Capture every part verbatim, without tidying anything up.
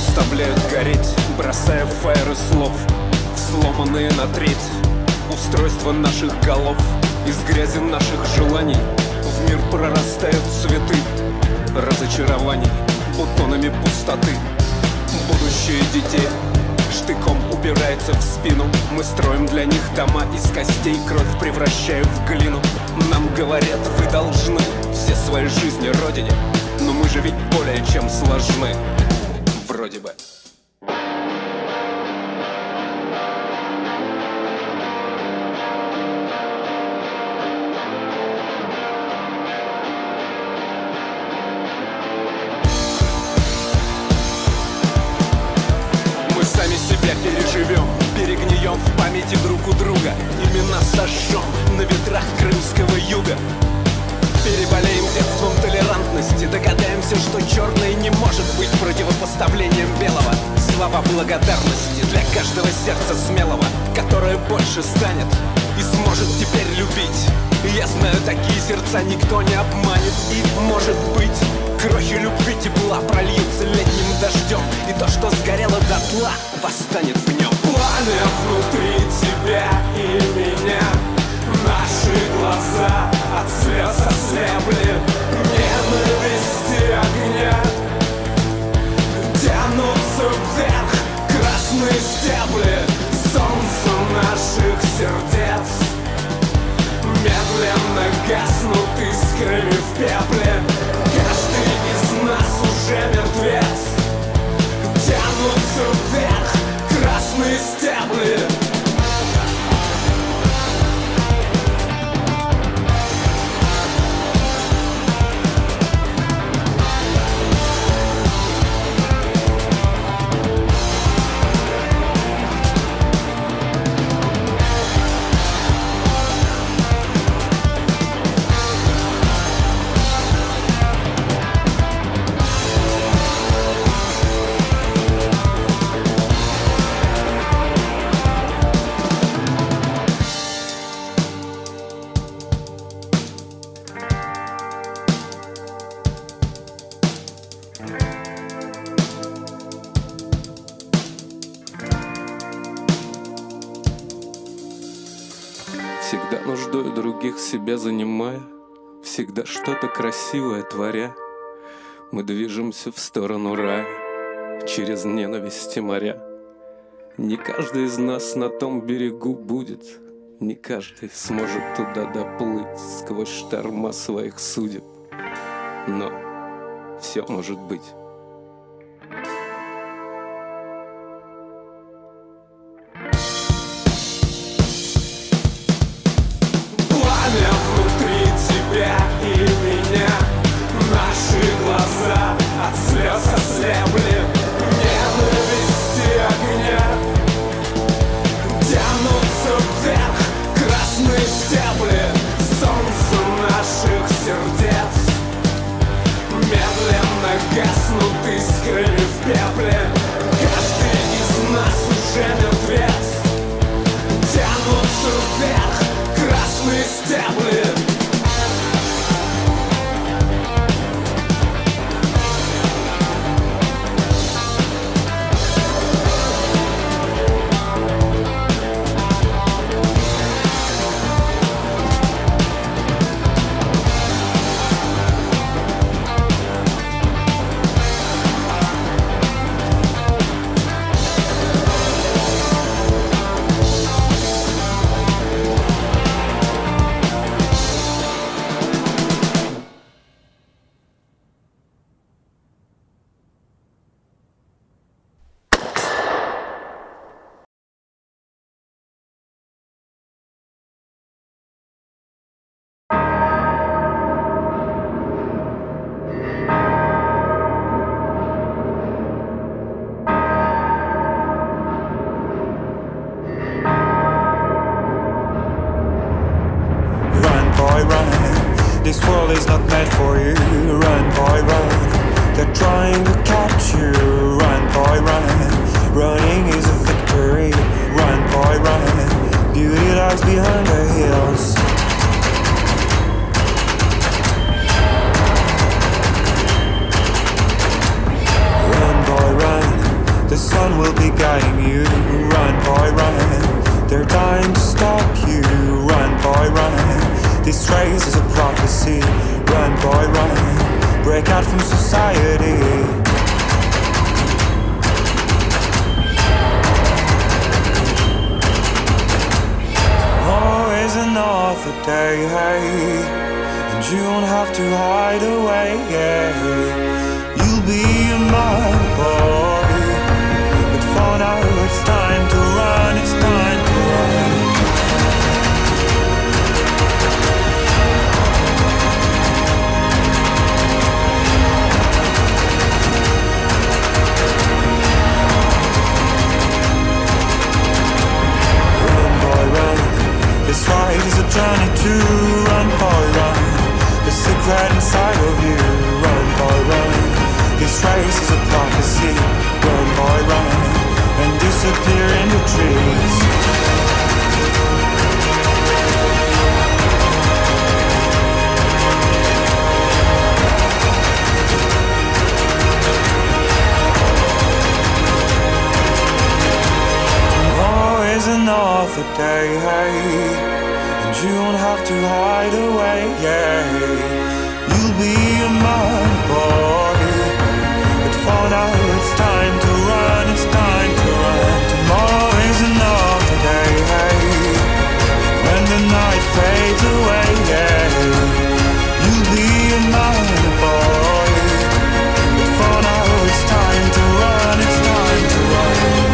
заставляют гореть, бросая фаеры слов, сломанные на треть устройства наших голов. Из грязи наших желаний в мир прорастают цветы разочарований, бутонами пустоты. Будущее детей штыком упирается в спину. Мы строим для них дома из костей, кровь превращают в глину. Нам говорят, вы должны все свои жизни родине, но мы же ведь более чем сложны, вроде бы. Переживем, перегнием в памяти друг у друга, имена сожжем на ветрах крымского юга. Переболеем детством толерантности, догадаемся, что черное не может быть противопоставлением белого. Слова благодарности для каждого сердца смелого, которое больше станет и сможет теперь любить. Я знаю, такие сердца никто не обманет. И, может быть, крохи любви тепла прольются летним дождем, и то, что сгорело дотла, восстанет в нем. Пламя внутри тебя и меня, наши глаза от слез ослепли ненависти огня. Тянутся вверх красные стебли, солнце наших сердец. Медленно гаснут искрами в пепле, каждый из нас уже мертвец. Тянутся вверх красные стебли. Всегда нуждой других себя занимая, всегда что-то красивое творя, мы движемся в сторону рая, через ненависть и моря. Не каждый из нас на том берегу будет, не каждый сможет туда доплыть сквозь шторма своих судеб, но все может быть. This world is not meant for you. Run, boy, run. They're trying to catch you. Run, boy, run. Running is a victory. Run, boy, run. Beauty lies behind the hills. Run, boy, run. They're dying to stop you. Run, boy, run. This race is a prophecy. Run, boy, run. Break out from society. Is another day, and you don't have to hide away. You'll be my boy, but for now it's time to run. It's time to run. This ride is a journey to run, boy, run. The secret inside of you, run, boy, run. This race is a prophecy, run, boy, run, and disappear in the trees. It's another day, and you don't have to hide away. You'll be mine, boy, but for now it's time to run. It's time to run. Tomorrow is another day, when the night fades away. You'll be mine, boy, but for now it's time to run. It's time to run.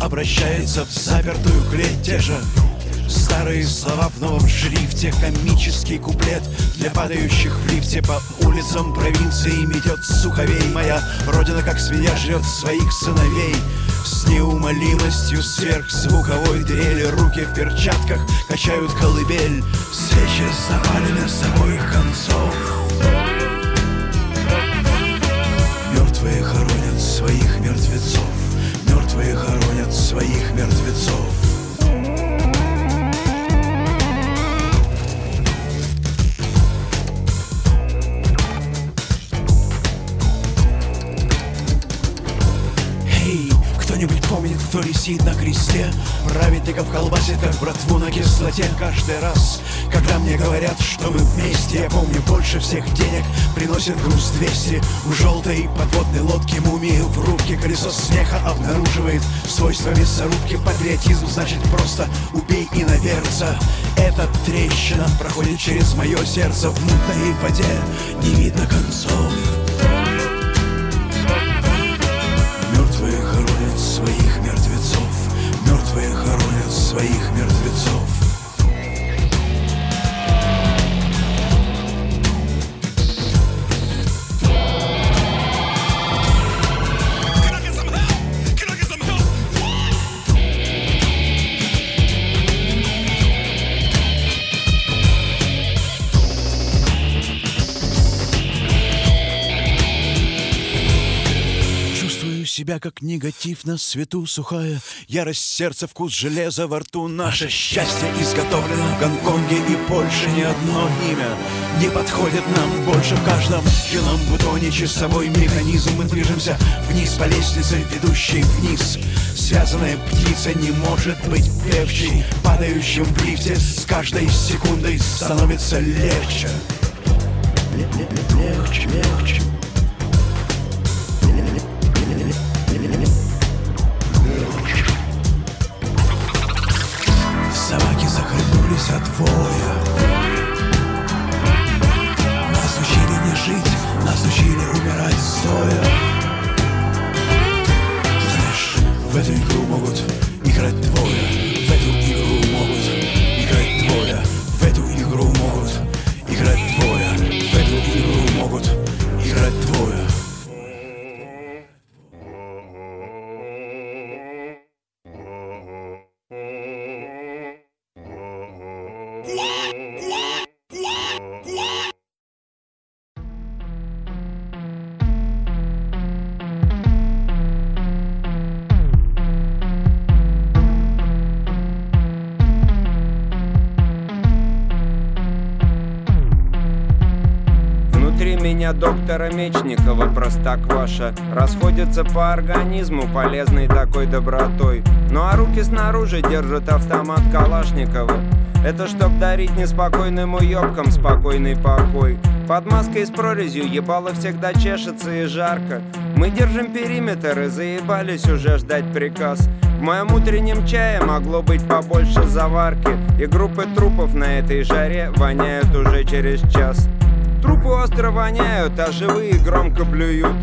Обращается в запертую клеть. Те же старые слова в новом шрифте. Комический куплет для падающих в лифте. По улицам провинции метет суховей. Моя родина как свинья жрет своих сыновей. С неумолимостью сверхзвуковой дрели. Руки в перчатках качают колыбель. Свечи запалены с обоих концов. Мертвые хоронят своих мертвецов. Мертвые хоронят своих мертвецов. Эй, hey, кто-нибудь помнит, кто висит на кресте? Праведников колбасит, как братву на кислоте. Каждый раз, когда мне говорят, что мы вместе, я помню, больше всех денег приносит груз двести. У желтой подводной лодки мумии в рубке. Колесо смеха обнаруживает свойства мясорубки. Патриотизм значит просто убей иноверца. Эта трещина проходит через мое сердце. В мутной воде не видно концов. Мертвые хоронят своих мертвецов. Мертвые хоронят своих мертвецов. себя, как негатив на свету сухая. Ярость сердца, вкус железа во рту. Наше счастье изготовлено в Гонконге и Польше. Ни одно имя не подходит нам больше. В каждом жилом бутоне часовой механизм. Мы движемся вниз по лестнице, ведущей вниз. Связанная птица не может быть певчей. Падающим в лифте с каждой секундой становится легче. Легче, легче. Собаки захлебнулись от воя. Нас учили не жить, нас учили умирать стоя. Знаешь, в эту игру могут играть двое. В эту игру могут играть двое. В эту игру могут играть двое. В эту игру могут играть двое. Доктора Мечникова, простокваша, расходится по организму полезной такой добротой. Ну а руки снаружи держат автомат Калашникова. Это чтоб дарить неспокойным уёбкам спокойный покой. Под маской с прорезью ебало всегда чешется и жарко. Мы держим периметр и заебались уже ждать приказ. В моем утреннем чае могло быть побольше заварки. И группы трупов на этой жаре воняют уже через час. Трупы остро воняют, а живые громко блюют.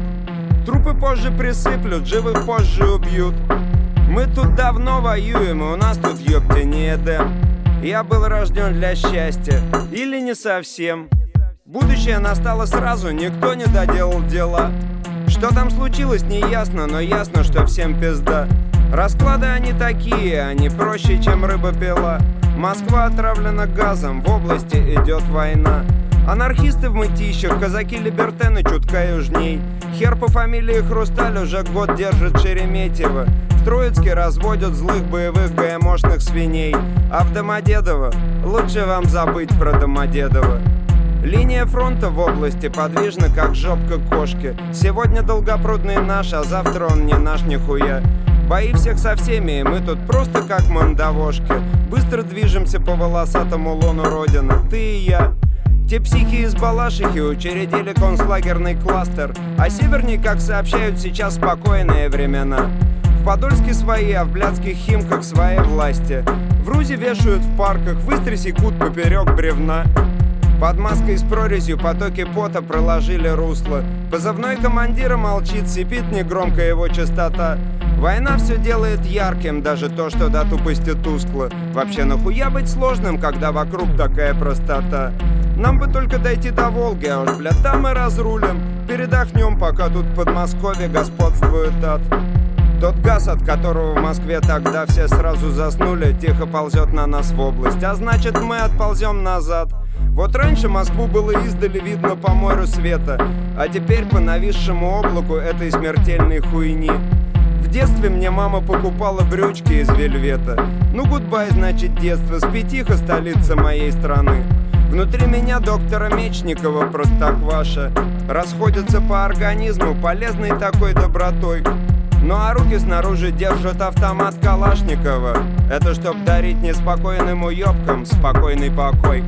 Трупы позже присыплют, живых позже убьют. Мы тут давно воюем, и у нас тут, ёпте, не Эдем. Я был рожден для счастья, или не совсем. Будущее настало сразу, никто не доделал дела. Что там случилось, не ясно, но ясно, что всем пизда. Расклады они такие, они проще, чем рыба пила. Москва отравлена газом, в области идет война. Анархисты в мытищах, казаки-либертены чутка южней. Хер по фамилии Хрусталь уже год держит Шереметьево. В Троицке разводят злых боевых ГМОшных свиней. А в Домодедово лучше вам забыть про Домодедово. Линия фронта в области подвижна, как жопка кошки. Сегодня Долгопрудный наш, а завтра он не наш нихуя. Бои всех со всеми, и мы тут просто как мандавошки. Быстро движемся по волосатому лону Родины, ты и я. Те психи из Балашихи учредили концлагерный кластер. А северней, как сообщают, сейчас спокойные времена. В Подольске свои, а в блядских Химках свои власти. В Рузе вешают в парках, в Истре секут поперек бревна. Под маской с прорезью потоки пота проложили русло. Позывной командира молчит, сипит негромко его частота. Война все делает ярким, даже то, что до тупости тускло. Вообще нахуя быть сложным, когда вокруг такая простота? Нам бы только дойти до Волги, а уж, бля, там мы разрулим. Передохнем, пока тут в Подмосковье господствует ад. Тот газ, от которого в Москве тогда все сразу заснули, тихо ползет на нас в область, а значит мы отползем назад. Вот раньше Москву было издали видно по морю света, а теперь по нависшему облаку этой смертельной хуйни. В детстве мне мама покупала брючки из вельвета. Ну гудбай, значит, детство, спитиха столица моей страны. Внутри меня доктора Мечникова, простокваша, расходится по организму полезной такой добротой. Ну а руки снаружи держат автомат Калашникова. Это чтоб дарить неспокойным уёбкам спокойный покой.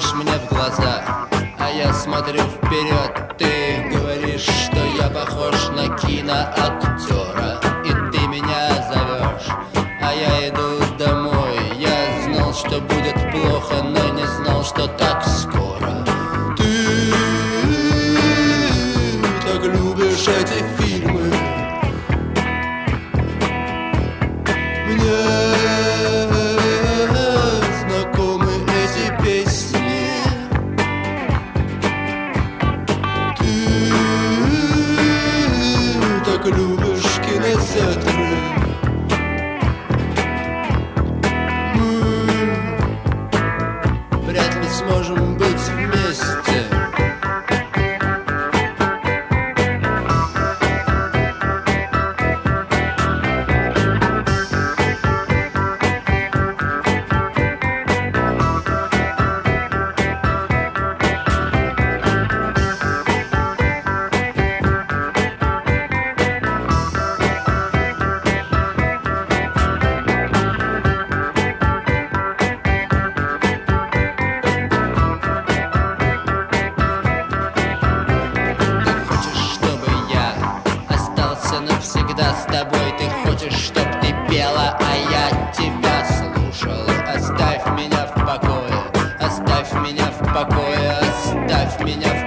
смотришь мне в глаза, а я смотрю вперед. Ты говоришь, что я похож на киноактера, и ты меня зовешь, а я иду домой. Я знал, что будет плохо, но не знал, что так скоро. Ты так любишь эти фильмы, мне любишь кинотеатры. Мы вряд ли сможем быть вместе. С тобой ты хочешь, чтоб ты пела, а я тебя слушал. Оставь меня в покое, оставь меня в покое, оставь меня в покое.